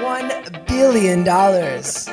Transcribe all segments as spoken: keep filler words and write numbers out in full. one billion dollars.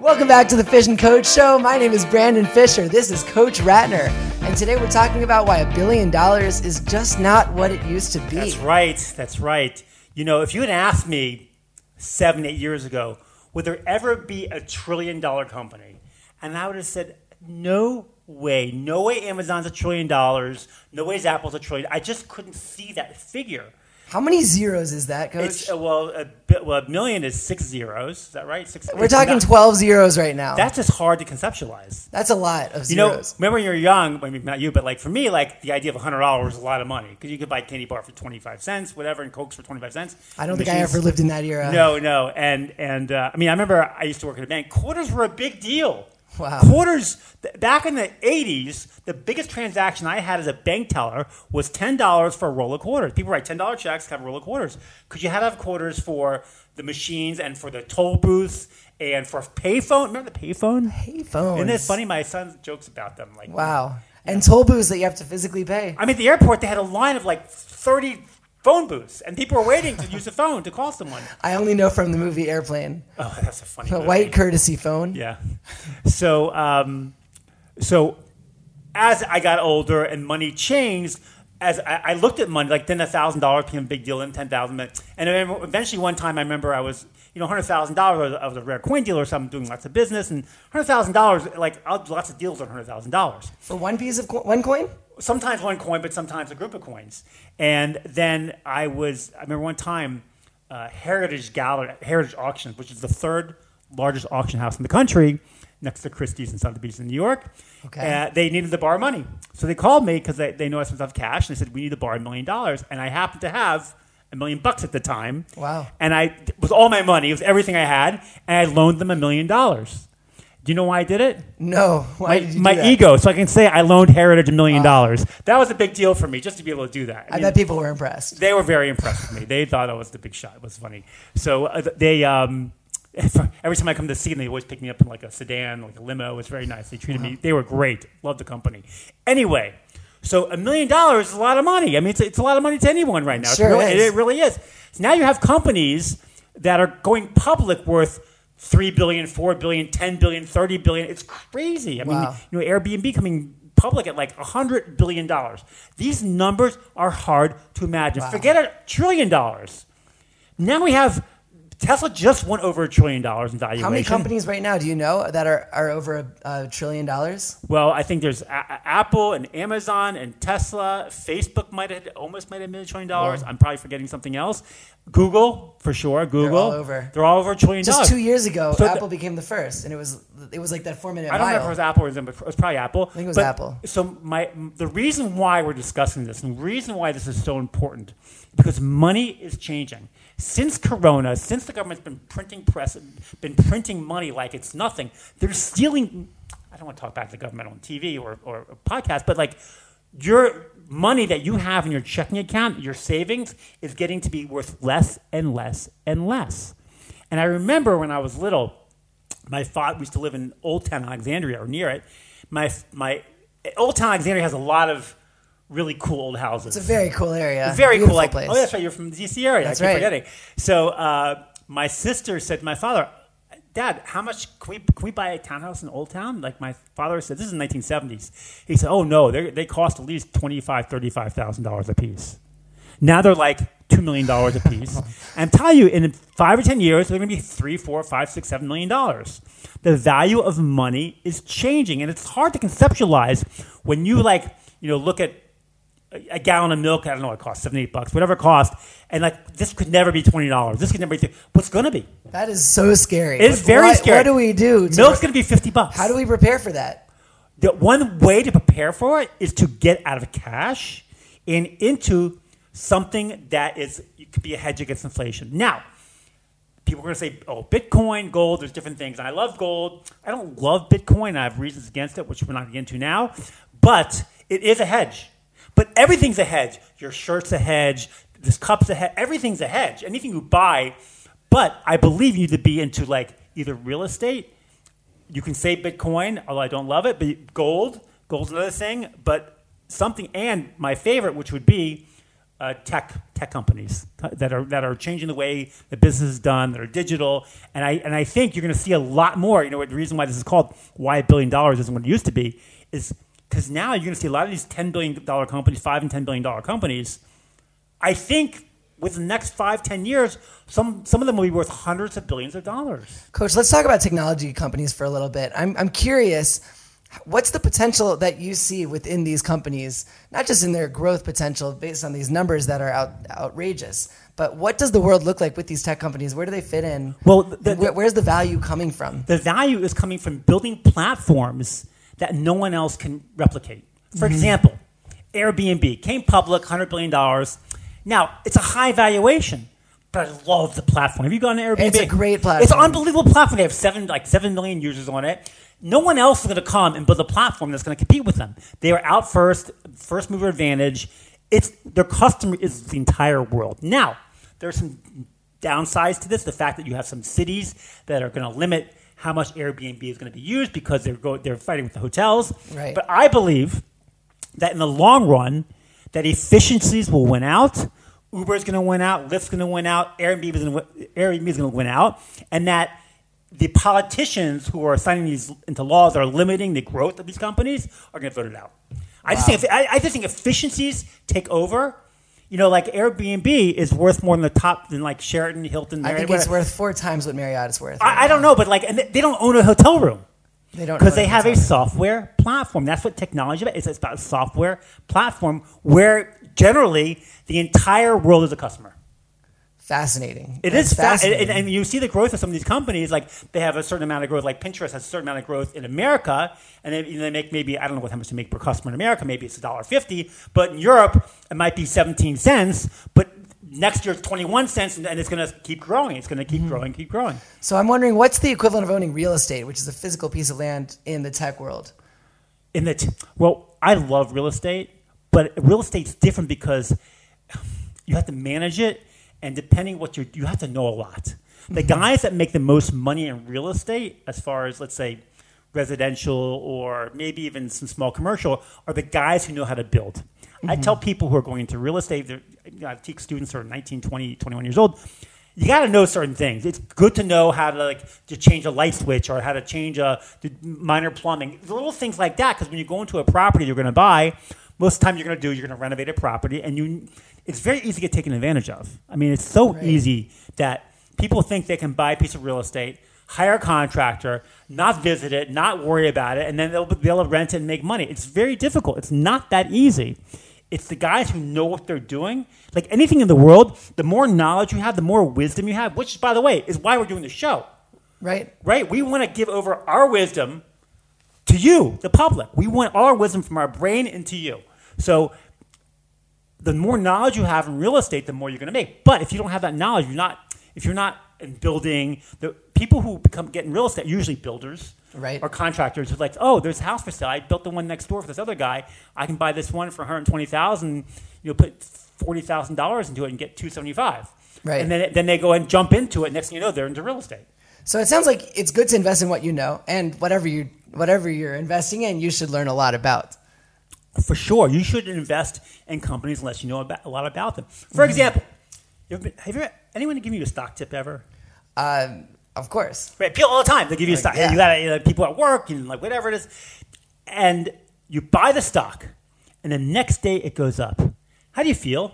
Welcome back to the Fish and Coach Show. My name is Brandon Fisher. This is Coach Ratner. And today we're talking about why a billion dollars is just not what it used to be. That's right. That's right. You know, if you had asked me seven, eight years ago, would there ever be a trillion dollar company? And I would have said, no way. No way Amazon's a trillion dollars. No way Apple's a trillion. I just couldn't see that figure. How many zeros is that, Coach? It's, uh, well, a, well, a million is six zeros. Is that right? Six. We're talking not, twelve zeros right now. That's just hard to conceptualize. That's a lot of zeros. You know, remember when you were young, I mean, not you, but like for me, like the idea of one hundred dollars was a lot of money because you could buy candy bar for twenty-five cents, whatever, and Cokes for twenty-five cents. I don't think I ever lived in that era. No, no. And, and uh, I mean, I remember I used to work at a bank. Quarters were a big deal. Wow. Quarters, th- back in the eighties, the biggest transaction I had as a bank teller was ten dollars for a roll of quarters. People write ten dollars checks, have a roll of quarters. Because you had to have quarters for the machines and for the toll booths and for payphone. Remember the payphone? Payphones. Isn't it funny? My son jokes about them. Like, wow. Yeah. And toll booths that you have to physically pay. I mean, at the airport, they had a line of like thirty phone booths, and people were waiting to use the phone to call someone. I only know from the movie Airplane. Oh, that's a funny. The movie. White courtesy phone. Yeah. So, um, so as I got older and money changed, as I, I looked at money, like then a thousand dollars became a big deal, and ten thousand, and eventually one time I remember I was, you know, hundred thousand dollars. I was a rare coin dealer, so I'm doing lots of business, and hundred thousand dollars, like I'll do lots of deals on hundred thousand dollars for one piece of co- one coin. Sometimes one coin, but sometimes a group of coins. And then I was, I remember one time, uh, Heritage Gallery, Heritage Auctions, which is the third largest auction house in the country, next to Christie's and Sotheby's in New York. Okay. Uh, they needed to borrow money. So they called me because they, they know I sometimes have cash. And they said, we need to borrow a million dollars. And I happened to have a million bucks at the time. Wow. And I, it was all my money. It was everything I had. And I loaned them a million dollars. Do you know why I did it? No. Why my did you do my that? Ego, so I can say I loaned Heritage a million dollars. That was a big deal for me, just to be able to do that. I, I mean, bet people were impressed. They were very impressed with me. They thought I was the big shot. It was funny. So uh, they, um, every time I come to see them, they always pick me up in like a sedan, like a limo. It was very nice. They treated wow. me. They were great. Loved the company. Anyway, so a million dollars is a lot of money. I mean, it's, it's a lot of money to anyone right now. Sure it's really, is. It really is. So now you have companies that are going public worth three billion dollars, four billion dollars, ten billion dollars, thirty billion dollars. It's crazy. I wow. mean, you know, Airbnb coming public at like one hundred billion dollars. These numbers are hard to imagine. Wow. Forget a trillion dollars. Now we have Tesla just won over a trillion dollars in valuation. How many companies right now do you know that are, are over a, a trillion dollars? Well, I think there's a- Apple and Amazon and Tesla. Facebook might have almost might have made a trillion dollars. Wow. I'm probably forgetting something else. Google, for sure. Google. They're all over. They're all over a trillion dollars. Just two years ago, so Apple th- became the first, and it was it was like that four minute. I don't mile. Remember if it was Apple or something, but it was probably Apple. I think it was but, Apple. So my the reason why we're discussing this, and the reason why this is so important, because money is changing. Since Corona, since the government's been printing press, been printing money like it's nothing, they're stealing. I don't want to talk back to the government on T V or, or a podcast, but like your money that you have in your checking account, your savings, is getting to be worth less and less and less. And I remember when I was little, my father used to live in Old Town Alexandria or near it. My my Old Town Alexandria has a lot of really cool old houses. It's a very cool area. Very Beautiful cool. Like, place. Oh, that's right. You're from the D C area. That's I keep right. forgetting. So uh, my sister said to my father, Dad, how much can we, can we buy a townhouse in Old Town? Like my father said, this is the nineteen seventies. He said, oh, no, they cost at least twenty-five thousand dollars, thirty-five thousand dollars a piece. Now they're like two million dollars a piece. And I'm telling you, in five or ten years, they're going to be three, four, five, six, seven million dollars. The value of money is changing. And it's hard to conceptualize when you like, you know, look at a gallon of milk, I don't know what it costs, seven, eight bucks, whatever it costs. And like, this could never be twenty dollars. This could never be, th- what's going to be? That is so scary. It is what, very what, scary. What do we do? To Milk's re- going to be fifty bucks. How do we prepare for that? The one way to prepare for it is to get out of cash and into something that is, it could be a hedge against inflation. Now, people are going to say, oh, Bitcoin, gold, there's different things. And I love gold. I don't love Bitcoin. I have reasons against it, which we're not going to get into now. But it is a hedge. But everything's a hedge. Your shirt's a hedge. This cup's a hedge. Everything's a hedge. Anything you buy. But I believe you need to be into like either real estate. You can say Bitcoin, although I don't love it. But gold. Gold's another thing. But something. And my favorite, which would be uh, tech tech companies that are that are changing the way the business is done, that are digital, and I and I think you're going to see a lot more. You know, the reason why this is called why a billion dollars isn't what it used to be is because now you're going to see a lot of these ten billion dollars companies, five and ten billion dollars companies. I think within the next five, ten years, some some of them will be worth hundreds of billions of dollars. Coach, let's talk about technology companies for a little bit. I'm I'm curious. What's the potential that you see within these companies, not just in their growth potential based on these numbers that are out, outrageous, but what does the world look like with these tech companies? Where do they fit in? Well, the, where, where's the value coming from? The value is coming from building platforms that no one else can replicate. For mm-hmm. example, Airbnb came public, one hundred billion dollars. Now, it's a high valuation, but I love the platform. Have you gone to Airbnb? It's a great platform. It's an unbelievable platform. They have seven, like seven million users on it. No one else is going to come and build a platform that's going to compete with them. They are out first, first mover advantage. It's their customer is the entire world. Now, there's some downsides to this. The fact that you have some cities that are going to limit how much Airbnb is going to be used because they're go, they're fighting with the hotels. Right. But I believe that in the long run, that efficiencies will win out. Uber is going to win out. Lyft's going to win out. Airbnb is going to, Airbnb is going to win out, and that. The politicians who are signing these into laws that are limiting the growth of these companies are going to vote it out. Wow. I just think I, I just think efficiencies take over. You know, like Airbnb is worth more than the top than like Sheraton, Hilton, Marriott. I think it's worth four times what Marriott is worth. Right I, I don't know, but like, and they don't own a hotel room. They don't because they have a software platform. That's what technology is. It's about a software platform where generally the entire world is a customer. Fascinating. It That's is fascinating. Fa- and, and you see the growth of some of these companies. Like they have a certain amount of growth. Like Pinterest has a certain amount of growth in America, and they, you know, they make maybe I don't know what how much they make per customer in America. Maybe it's a dollar fifty, but in Europe it might be seventeen cents. But next year it's twenty one cents, and, and it's going to keep growing. It's going to keep mm-hmm. growing, keep growing. So I'm wondering, what's the equivalent of owning real estate, which is a physical piece of land in the tech world? In the t- well, I love real estate, but real estate's different because you have to manage it. And depending what you're, you have to know a lot. The guys that make the most money in real estate, as far as, let's say, residential or maybe even some small commercial, are the guys who know how to build. Mm-hmm. I tell people who are going into real estate, you know, I teach students who are nineteen, twenty, twenty-one years old, you got to know certain things. It's good to know how to like to change a light switch or how to change a to minor plumbing, little things like that. Because when you go into a property you're going to buy, most of the time you're going to do, you're going to renovate a property, and you. It's very easy to get taken advantage of. I mean, it's so right. easy that people think they can buy a piece of real estate, hire a contractor, not visit it, not worry about it, and then they'll be able to rent it and make money. It's very difficult. It's not that easy. It's the guys who know what they're doing. Like anything in the world, the more knowledge you have, the more wisdom you have, which, by the way, is why we're doing the show. Right. Right? We want to give over our wisdom to you, the public. We want all our wisdom from our brain into you. So the more knowledge you have in real estate, the more you're going to make. But if you don't have that knowledge, you're not. If you're not in building, the people who become get in real estate are usually builders, right, or contractors who's like, oh, there's a house for sale. I built the one next door for this other guy. I can buy this one for one hundred twenty thousand dollars. You know, put forty thousand dollars into it and get two hundred seventy-five thousand dollars. Right, and then then they go and jump into it. Next thing you know, they're into real estate. So it sounds like it's good to invest in what you know, and whatever you whatever you're investing in, you should learn a lot about. For sure. You shouldn't invest in companies unless you know about, a lot about them. For mm-hmm. example, you ever been, have you ever, anyone given you a stock tip ever? Um, of course. Right, people all the time. They give you like, a stock. Yeah. You got you know, people at work and like whatever it is. And you buy the stock, and the next day it goes up. How do you feel?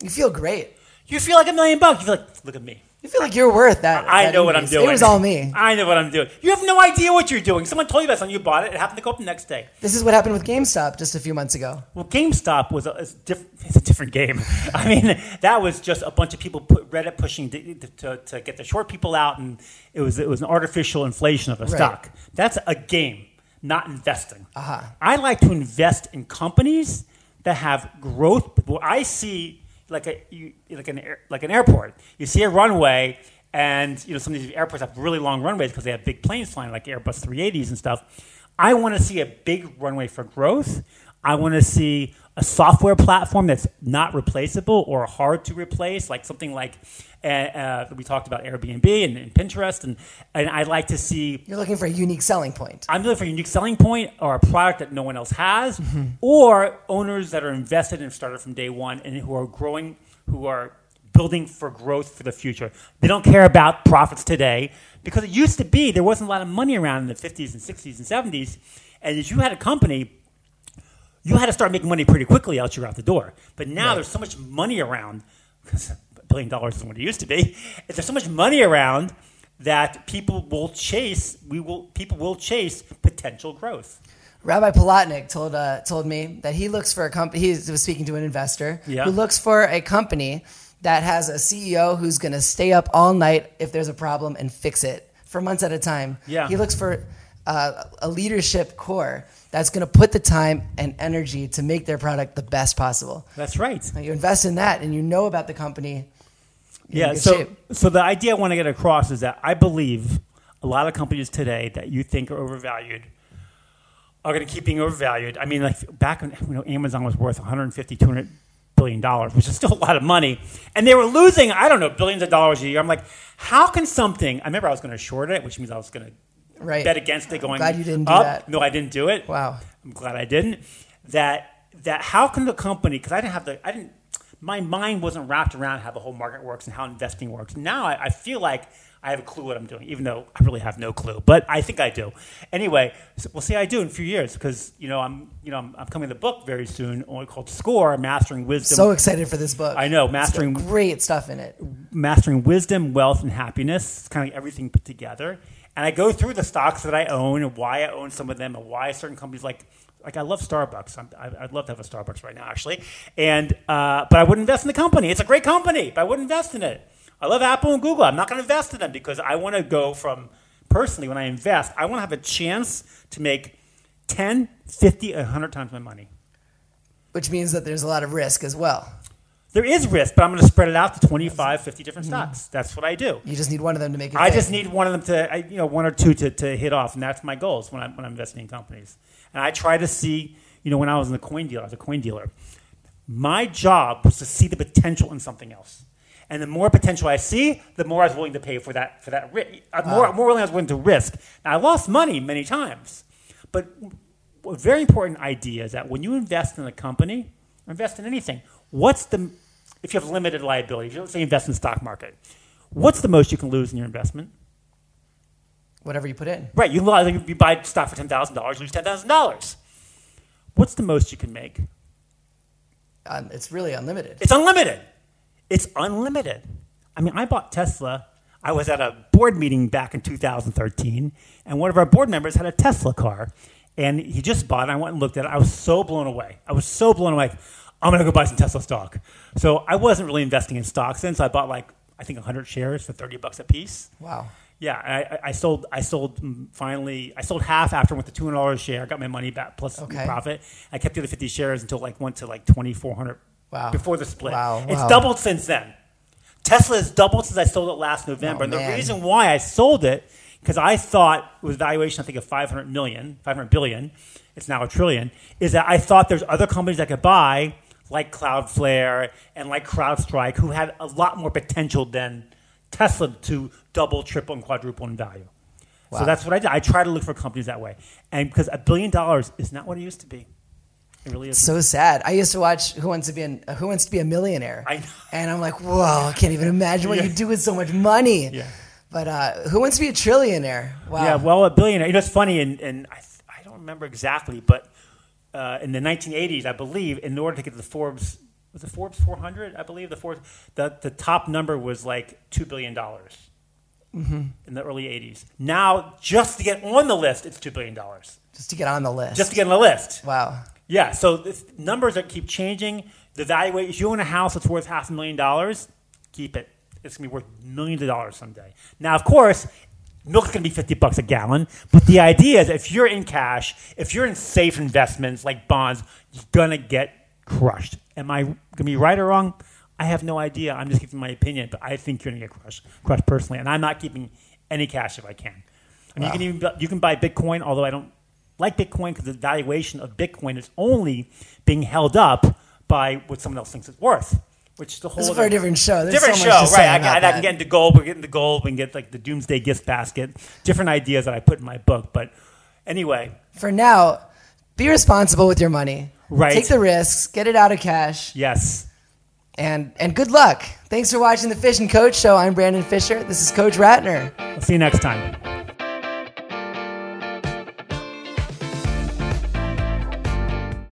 You feel great. You feel like a million bucks. You feel like, look at me. You feel like you're worth that. I, I that know increase. What I'm doing. It was all me. I know what I'm doing. You have no idea what you're doing. Someone told you about something. You bought it. It happened to go up the next day. This is what happened with GameStop just a few months ago. Well, GameStop was a, it's diff- it's a different game. I mean, that was just a bunch of people put Reddit pushing to, to, to get the short people out, and it was it was an artificial inflation of a right. stock. That's a game, not investing. Uh-huh. I like to invest in companies that have growth. Well, I see. Like a you, like an air, like an airport, you see a runway, and you know some of these airports have really long runways because they have big planes flying, like Airbus three eighties and stuff. I want to see a big runway for growth. I want to see a software platform that's not replaceable or hard to replace, like something like uh, uh, we talked about Airbnb and, and Pinterest, and and I'd like to see... You're looking for a unique selling point. I'm looking for a unique selling point or a product that no one else has, mm-hmm. or owners that are invested and started from day one and who are growing, who are building for growth for the future. They don't care about profits today because it used to be there wasn't a lot of money around in the fifties and sixties and seventies, and if you had a company... You had to start making money pretty quickly, else you're out the door. But now right. there's so much money around, because a billion dollars isn't what it used to be. There's so much money around that people will chase. We will people will chase potential growth. Rabbi Palatnik told uh, told me that he looks for a company. He was speaking to an investor yeah. who looks for a company that has a C E O who's going to stay up all night if there's a problem and fix it for months at a time. Yeah. He looks for uh, a leadership core that's going to put the time and energy to make their product the best possible. That's right. Now you invest in that and you know about the company. Yeah, so shape. so the idea I want to get across is that I believe a lot of companies today that you think are overvalued are going to keep being overvalued. I mean, like back when you know, Amazon was worth one hundred fifty, two hundred billion dollars, which is still a lot of money. And they were losing, I don't know, billions of dollars a year. I'm like, how can something, I remember I was going to short it, which means I was going to, Right. bet against it going I'm glad you didn't do up. That. No, I didn't do it. Wow. I'm glad I didn't. That that how can the company, because I didn't have the, I didn't, my mind wasn't wrapped around how the whole market works and how investing works. Now I, I feel like I have a clue what I'm doing, even though I really have no clue, but I think I do. Anyway, so we'll see how I do in a few years because, you know, I'm, you know, I'm, I'm coming to the book very soon called Score, Mastering Wisdom. So excited for this book. I know. Mastering. Great stuff in it. Mastering Wisdom, Wealth, and Happiness. It's kind of like everything put together. And I go through the stocks that I own and why I own some of them and why certain companies like like I love Starbucks. I'm, I'd love to have a Starbucks right now, actually. And uh, but I wouldn't invest in the company. It's a great company, but I wouldn't invest in it. I love Apple and Google. I'm not going to invest in them because I want to go from personally when I invest, I want to have a chance to make ten, fifty, one hundred times my money. Which means that there's a lot of risk as well. There is risk, but I'm going to spread it out to twenty-five, fifty different mm-hmm. stocks. That's what I do. You just need one of them to make it I big. Just need one of them to, I, you know, one or two to, to hit off, and that's my goals when I'm, when I'm investing in companies. And I try to see, you know, when I was in the coin dealer, I was a coin dealer, my job was to see the potential in something else. And the more potential I see, the more I was willing to pay for that, for that risk. Uh, more, wow. more willing I was willing to risk. Now, I lost money many times. But a very important idea is that when you invest in a company, or invest in anything, what's the if you have limited liability, if you don't say invest in the stock market, what's the most you can lose in your investment? Whatever you put in. Right. You, you buy stock for ten thousand dollars, lose ten thousand dollars. What's the most you can make? Um, it's really unlimited. It's unlimited. It's unlimited. I mean, I bought Tesla. I was at a board meeting back in two thousand thirteen, and one of our board members had a Tesla car, and he just bought it. I went and looked at it. I was so blown away. I was so blown away. I'm going to go buy some Tesla stock. So I wasn't really investing in stocks then, so I bought like, I think one hundred shares for thirty bucks a piece. Wow. Yeah, I, I sold I sold finally, I sold half after with the two hundred dollars share. I got my money back plus okay. profit. I kept the other fifty shares until like went to like twenty-four hundred wow. before the split. Wow. Wow. It's doubled since then. Tesla has doubled since I sold it last November. Oh, and the man. reason why I sold it, because I thought it was valuation, I think, of five hundred million, five hundred billion, it's now a trillion, is that I thought there's other companies I could buy like Cloudflare and like CrowdStrike, who had a lot more potential than Tesla to double, triple, and quadruple in value. Wow. So that's what I did. I try to look for companies that way. And because a billion dollars is not what it used to be. It really is. So sad. I used to watch Who Wants to Be a, Who Wants to Be a Millionaire. I know. And I'm like, whoa, I can't even imagine what yeah. you do with so much money. Yeah. But uh, who wants to be a trillionaire? Wow. Yeah, well, a billionaire. You know, it's funny, and, and I, I don't remember exactly, but Uh, in the nineteen eighties, I believe, in order to get to the Forbes, was it Forbes four hundred? I believe the Forbes, the, the top number was like two billion dollars mm-hmm. in the early eighties. Now, just to get on the list, it's two billion dollars. Just to get on the list. Just to get on the list. Wow. Yeah, so this, numbers that keep changing. The valuation, if you own a house that's worth half a million dollars, keep it. It's going to be worth millions of dollars someday. Now, of course, milk's going to be fifty bucks a gallon, but the idea is if you're in cash, if you're in safe investments like bonds, you're going to get crushed. Am I going to be right or wrong? I have no idea. I'm just giving my opinion, but I think you're going to get crushed, crushed personally, and I'm not keeping any cash if I can. I mean, wow. you can even you can buy Bitcoin, although I don't like Bitcoin, because the valuation of Bitcoin is only being held up by what someone else thinks it's worth. Which the whole it's a very different show. There's different so much show, right? I, I, I can get into gold. We're getting to gold. We can get like the doomsday gift basket. Different ideas that I put in my book. But anyway, for now, be responsible with your money. Right. Take the risks. Get it out of cash. Yes. And and good luck. Thanks for watching the Fish and Coach Show. I'm Brandon Fisher. This is Coach Ratner. I'll see you next time.